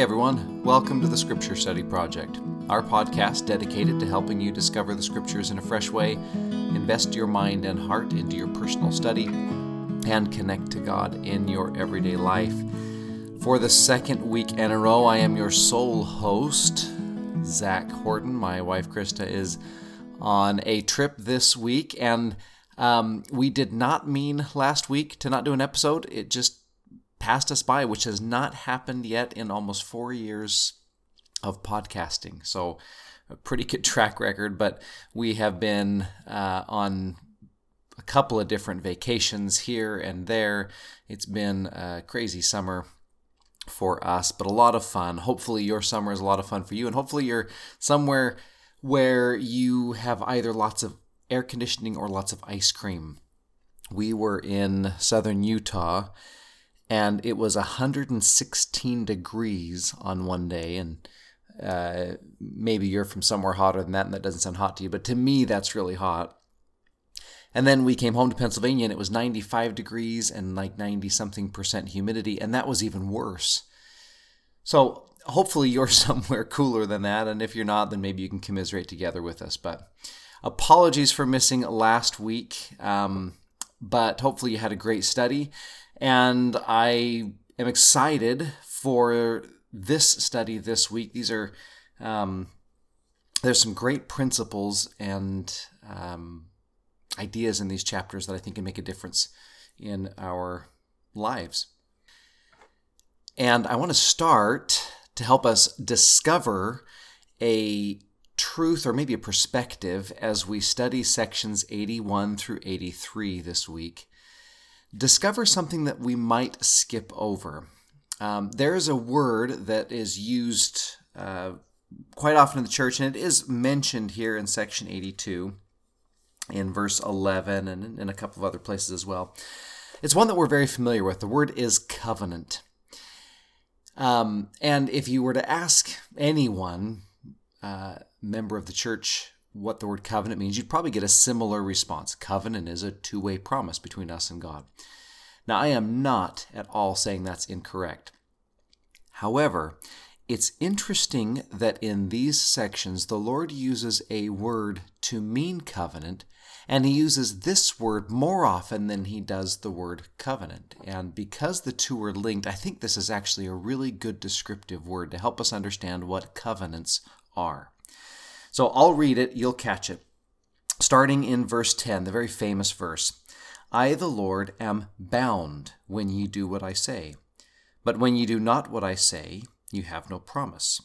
Hey everyone, welcome to the Scripture Study Project, our podcast dedicated to helping you discover the Scriptures in a fresh way, invest your mind and heart into your personal study, and connect to God in your everyday life. For the second week in a row, I am your sole host, Zach Horton. My wife Krista is on a trip this week, and we did not mean last week to not do an episode. It just passed us by, which has not happened yet in almost 4 years of podcasting. So a pretty good track record, but we have been on a couple of different vacations here and there. It's been a crazy summer for us, but a lot of fun. Hopefully your summer is a lot of fun for you, and hopefully you're somewhere where you have either lots of air conditioning or lots of ice cream. We were in southern Utah, and it was 116 degrees on one day, and maybe you're from somewhere hotter than that, and that doesn't sound hot to you, but to me, that's really hot. And then we came home to Pennsylvania, and it was 95 degrees and like 90-something percent humidity, and that was even worse. So hopefully you're somewhere cooler than that, and if you're not, then maybe you can commiserate together with us. But apologies for missing last week, but hopefully you had a great study. And I am excited for this study this week. These are, there's some great principles and ideas in these chapters that I think can make a difference in our lives. And I want to start to help us discover a truth or maybe a perspective as we study sections 81 through 83 this week. Discover something that we might skip over. There is a word that is used quite often in the church, and it is mentioned here in section 82, in verse 11, and in a couple of other places as well. It's one that we're very familiar with. The word is covenant. And if you were to ask anyone, member of the church, what the word covenant means, you'd probably get a similar response. Covenant is a two-way promise between us and God. Now, I am not at all saying that's incorrect. However, it's interesting that in these sections, the Lord uses a word to mean covenant, and he uses this word more often than he does the word covenant. And because the two are linked, I think this is actually a really good descriptive word to help us understand what covenants are. So I'll read it, you'll catch it. Starting in verse 10, the very famous verse, "I, the Lord, am bound when ye do what I say. But when ye do not what I say, you have no promise.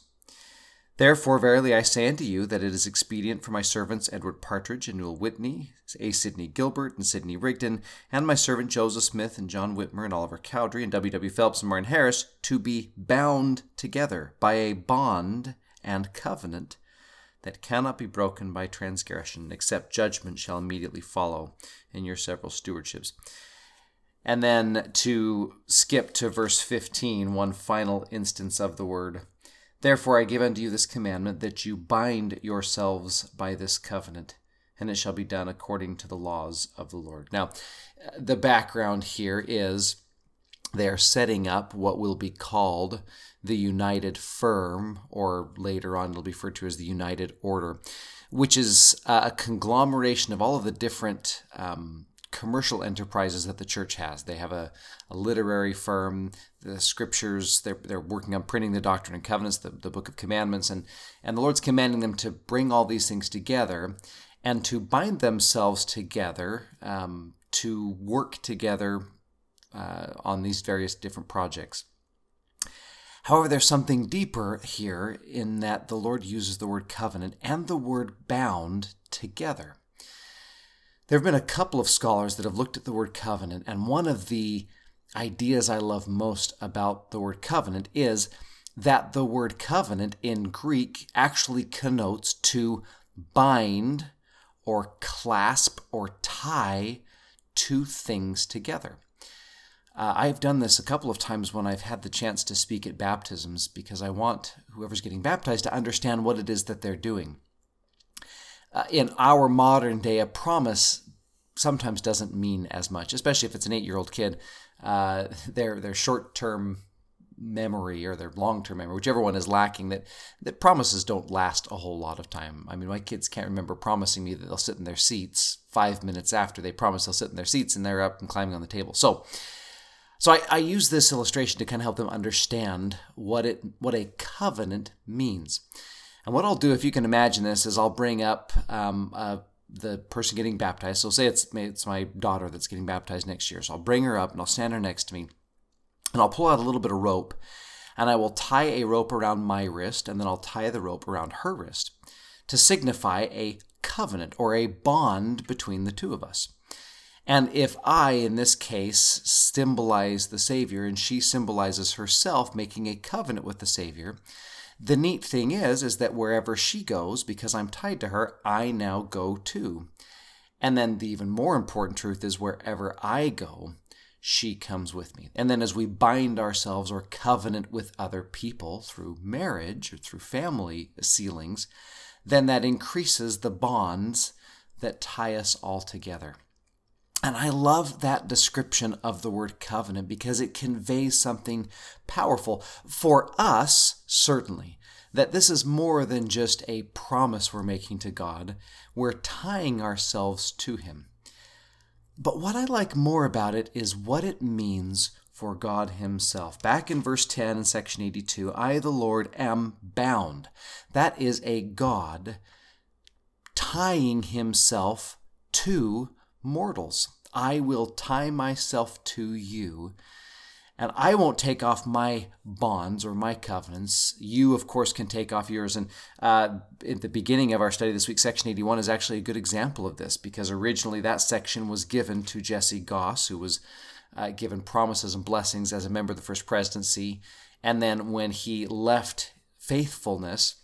Therefore, verily I say unto you that it is expedient for my servants Edward Partridge and Newell Whitney, A. Sidney Gilbert and Sidney Rigdon, and my servant Joseph Smith and John Whitmer and Oliver Cowdery and W. W. Phelps and Martin Harris to be bound together by a bond and covenant that cannot be broken by transgression, except judgment shall immediately follow in your several stewardships." And then to skip to verse 15, one final instance of the word, "Therefore I give unto you this commandment, that you bind yourselves by this covenant, and it shall be done according to the laws of the Lord." Now, the background here is they are setting up what will be called the United Firm, or later on it'll be referred to as the United Order, which is a conglomeration of all of the different commercial enterprises that the church has. They have a literary firm, the scriptures, they're working on printing the Doctrine and Covenants, the Book of Commandments, and the Lord's commanding them to bring all these things together and to bind themselves together to work together on these various different projects. However, there's something deeper here in that the Lord uses the word covenant and the word bound together. There have been a couple of scholars that have looked at the word covenant, and one of the ideas I love most about the word covenant is that the word covenant in Greek actually connotes to bind or clasp or tie two things together. I've done this a couple of times when I've had the chance to speak at baptisms, because I want whoever's getting baptized to understand what it is that they're doing. In our modern day, a promise sometimes doesn't mean as much, especially if it's an 8-year-old kid. Their short-term memory or their long-term memory, whichever one is lacking, that promises don't last a whole lot of time. I mean, my kids can't remember promising me that they'll sit in their seats 5 minutes after they promise they'll sit in their seats, and they're up and climbing on the table. So I use this illustration to kind of help them understand what a covenant means. And what I'll do, if you can imagine this, is I'll bring up the person getting baptized. So say it's my daughter that's getting baptized next year. So I'll bring her up and I'll stand her next to me. And I'll pull out a little bit of rope, and I will tie a rope around my wrist, and then I'll tie the rope around her wrist to signify a covenant or a bond between the two of us. And if I, in this case, symbolize the Savior and she symbolizes herself making a covenant with the Savior, the neat thing is that wherever she goes, because I'm tied to her, I now go too. And then the even more important truth is wherever I go, she comes with me. And then as we bind ourselves or covenant with other people through marriage or through family sealings, then that increases the bonds that tie us all together. And I love that description of the word covenant because it conveys something powerful for us, certainly, that this is more than just a promise we're making to God. We're tying ourselves to Him. But what I like more about it is what it means for God Himself. Back in verse 10 in section 82, I, the Lord, am bound. That is a God tying Himself to mortals. I will tie myself to you, and I won't take off my bonds or my covenants. You, of course, can take off yours. And at the beginning of our study this week, section 81 is actually a good example of this, because originally that section was given to Jesse Goss, who was given promises and blessings as a member of the First Presidency. And then when he left faithfulness,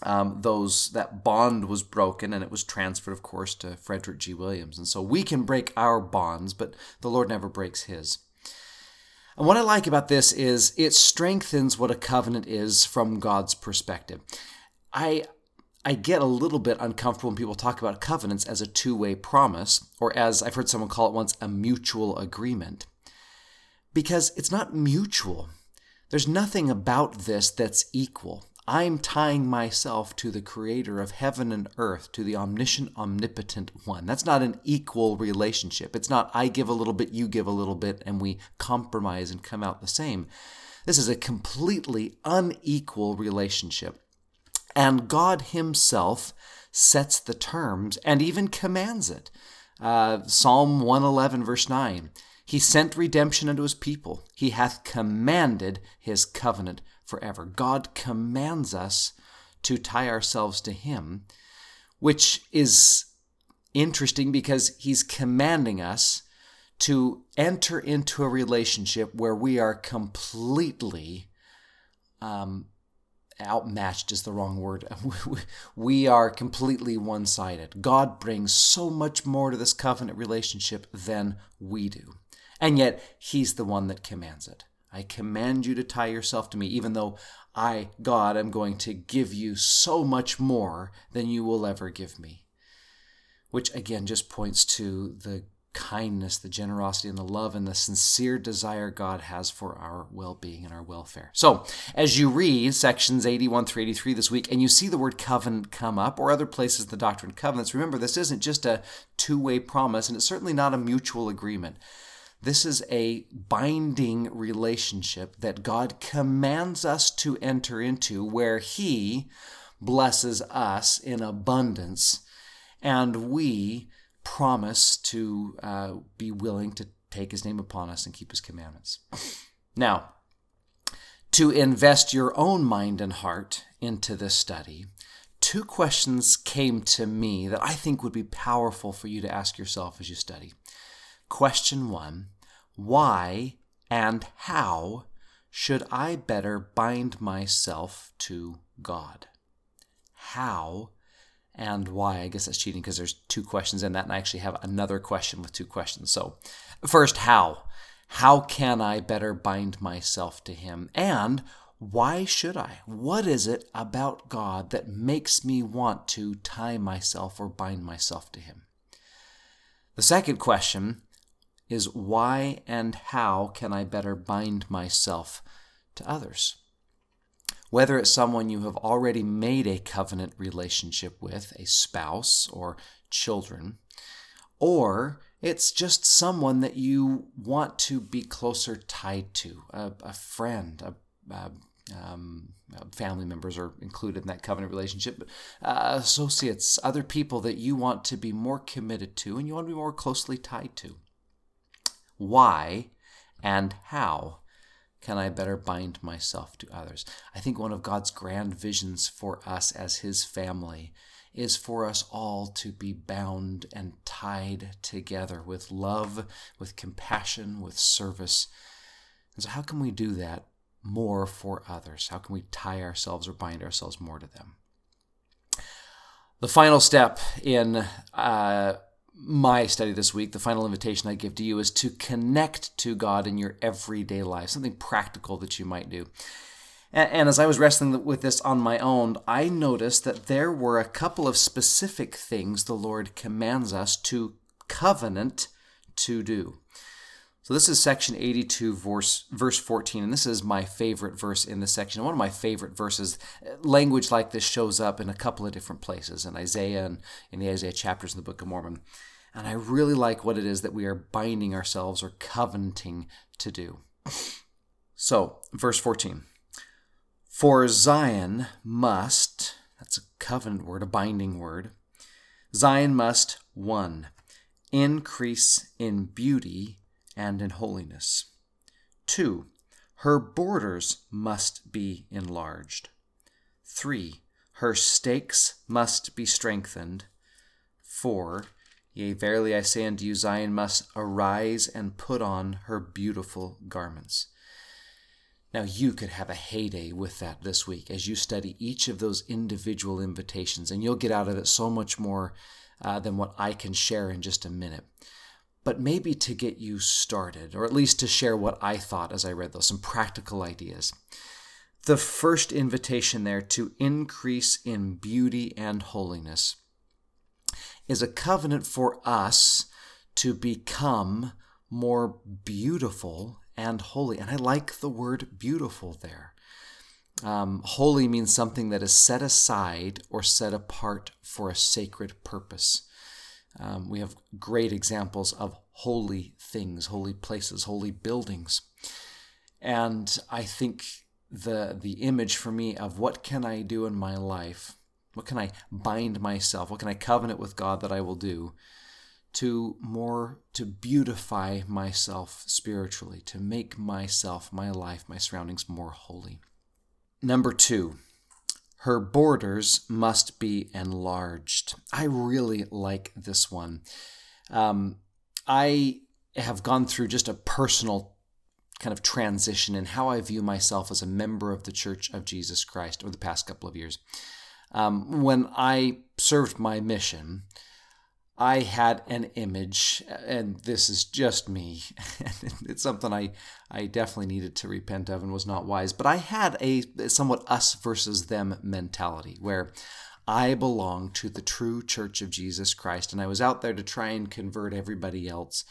that bond was broken, and it was transferred, of course, to Frederick G. Williams. And so we can break our bonds, but the Lord never breaks His. And what I like about this is it strengthens what a covenant is from God's perspective. I get a little bit uncomfortable when people talk about covenants as a two-way promise, or as I've heard someone call it once, a mutual agreement, because it's not mutual. There's nothing about this that's equal. I'm tying myself to the Creator of heaven and earth, to the omniscient, omnipotent One. That's not an equal relationship. It's not I give a little bit, you give a little bit, and we compromise and come out the same. This is a completely unequal relationship. And God Himself sets the terms and even commands it. Psalm 111, verse 9, He sent redemption unto His people. He hath commanded His covenant forever. God commands us to tie ourselves to Him, which is interesting because He's commanding us to enter into a relationship where we are completely outmatched is the wrong word. We are completely one-sided. God brings so much more to this covenant relationship than we do. And yet, He's the one that commands it. I command you to tie yourself to me, even though I, God, am going to give you so much more than you will ever give me. Which, again, just points to the kindness, the generosity, and the love, and the sincere desire God has for our well-being and our welfare. So, as you read sections 81 through 83 this week, and you see the word covenant come up, or other places in the Doctrine and Covenants, remember, this isn't just a two-way promise, and it's certainly not a mutual agreement. This is a binding relationship that God commands us to enter into, where He blesses us in abundance, and we promise to be willing to take His name upon us and keep His commandments. Now, to invest your own mind and heart into this study, two questions came to me that I think would be powerful for you to ask yourself as you study. Question 1, why and how should I better bind myself to God? How and why? I guess that's cheating because there's two questions in that, and I actually have another question with two questions. So first, how? How can I better bind myself to Him? And why should I? What is it about God that makes me want to tie myself or bind myself to Him? The second question is why and how can I better bind myself to others. Whether it's someone you have already made a covenant relationship with, a spouse or children, or it's just someone that you want to be closer tied to, a friend, family members are included in that covenant relationship, but associates, other people that you want to be more committed to and you want to be more closely tied to. Why and how can I better bind myself to others? I think one of God's grand visions for us as His family is for us all to be bound and tied together with love, with compassion, with service. And so how can we do that more for others? How can we tie ourselves or bind ourselves more to them? The final step in my study this week, the final invitation I give to you, is to connect to God in your everyday life, something practical that you might do. And as I was wrestling with this on my own, I noticed that there were a couple of specific things the Lord commands us to covenant to do. So this is section 82, verse 14, and this is my favorite verse in this section. One of my favorite verses. Language like this shows up in a couple of different places, in Isaiah and in the Isaiah chapters in the Book of Mormon. And I really like what it is that we are binding ourselves or covenanting to do. So, verse 14. For Zion must, that's a covenant word, a binding word, Zion must, one, increase in beauty and in holiness. 2, her borders must be enlarged. 3, her stakes must be strengthened. 4, yea, verily I say unto you, Zion must arise and put on her beautiful garments. Now you could have a heyday with that this week as you study each of those individual invitations, and you'll get out of it so much more than what I can share in just a minute. But maybe to get you started, or at least to share what I thought as I read those, some practical ideas. The first invitation there, to increase in beauty and holiness, is a covenant for us to become more beautiful and holy. And I like the word beautiful there. Holy means something that is set aside or set apart for a sacred purpose. We have great examples of holy things, holy places, holy buildings. And I think the image for me of what can I do in my life, what can I bind myself, what can I covenant with God that I will do to beautify myself spiritually, to make myself, my life, my surroundings more holy. 2. Her borders must be enlarged. I really like this one. I have gone through just a personal kind of transition in how I view myself as a member of the Church of Jesus Christ over the past couple of years. When I served my mission, I had an image, and this is just me. It's something I definitely needed to repent of and was not wise. But I had a somewhat us versus them mentality where I belonged to the true Church of Jesus Christ, and I was out there to try and convert everybody else.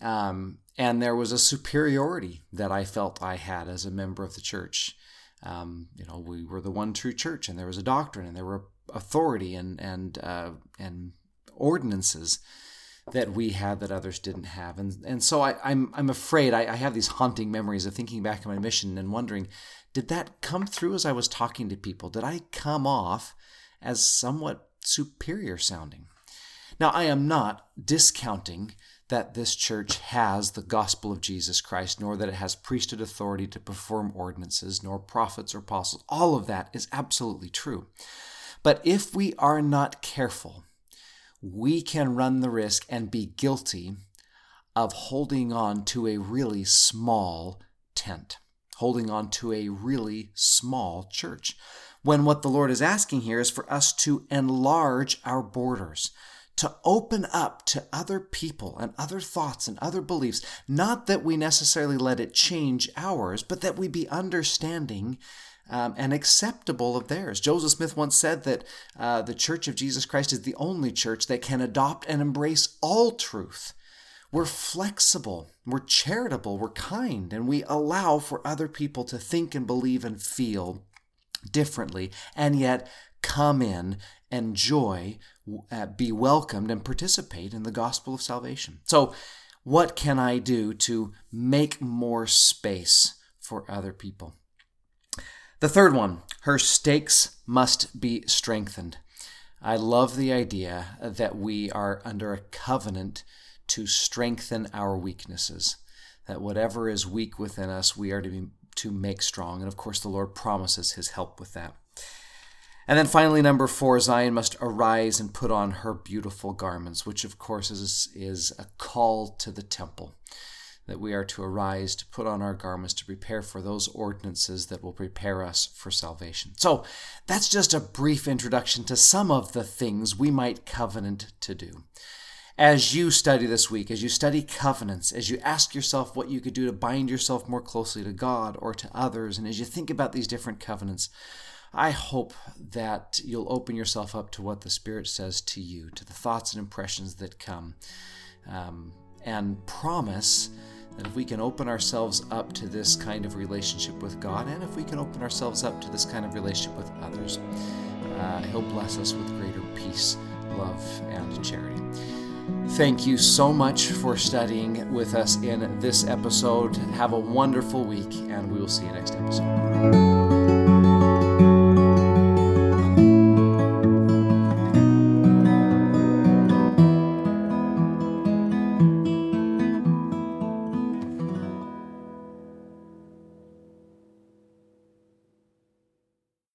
And there was a superiority that I felt I had as a member of the church. We were the one true church, and there was a doctrine, and there were authority and ordinances that we had that others didn't have, and so I'm afraid I have these haunting memories of thinking back on my mission and wondering, did that come through as I was talking to people? Did I come off as somewhat superior sounding? Now, I am not discounting that this church has the gospel of Jesus Christ, nor that it has priesthood authority to perform ordinances, nor prophets or apostles. All of that is absolutely true, but if we are not careful, we can run the risk and be guilty of holding on to a really small tent, holding on to a really small church, when what the Lord is asking here is for us to enlarge our borders, to open up to other people and other thoughts and other beliefs, not that we necessarily let it change ours, but that we be understanding and acceptable of theirs. Joseph Smith once said that the Church of Jesus Christ is the only church that can adopt and embrace all truth We're flexible, we're charitable, we're kind, and we allow for other people to think and believe and feel differently, and yet come in, enjoy, be welcomed, and participate in the gospel of salvation. So what can I do to make more space for other people? The third one, her stakes must be strengthened. I love the idea that we are under a covenant to strengthen our weaknesses, that whatever is weak within us, we are to make strong. And of course, the Lord promises his help with that. And then finally, number 4, Zion must arise and put on her beautiful garments, which of course is a call to the temple, that we are to arise, to put on our garments, to prepare for those ordinances that will prepare us for salvation. So that's just a brief introduction to some of the things we might covenant to do. As you study this week, as you study covenants, as you ask yourself what you could do to bind yourself more closely to God or to others, and as you think about these different covenants, I hope that you'll open yourself up to what the Spirit says to you, to the thoughts and impressions that come, and promise that if we can open ourselves up to this kind of relationship with God, and if we can open ourselves up to this kind of relationship with others, He'll bless us with greater peace, love, and charity. Thank you so much for studying with us in this episode. Have a wonderful week, and we will see you next episode.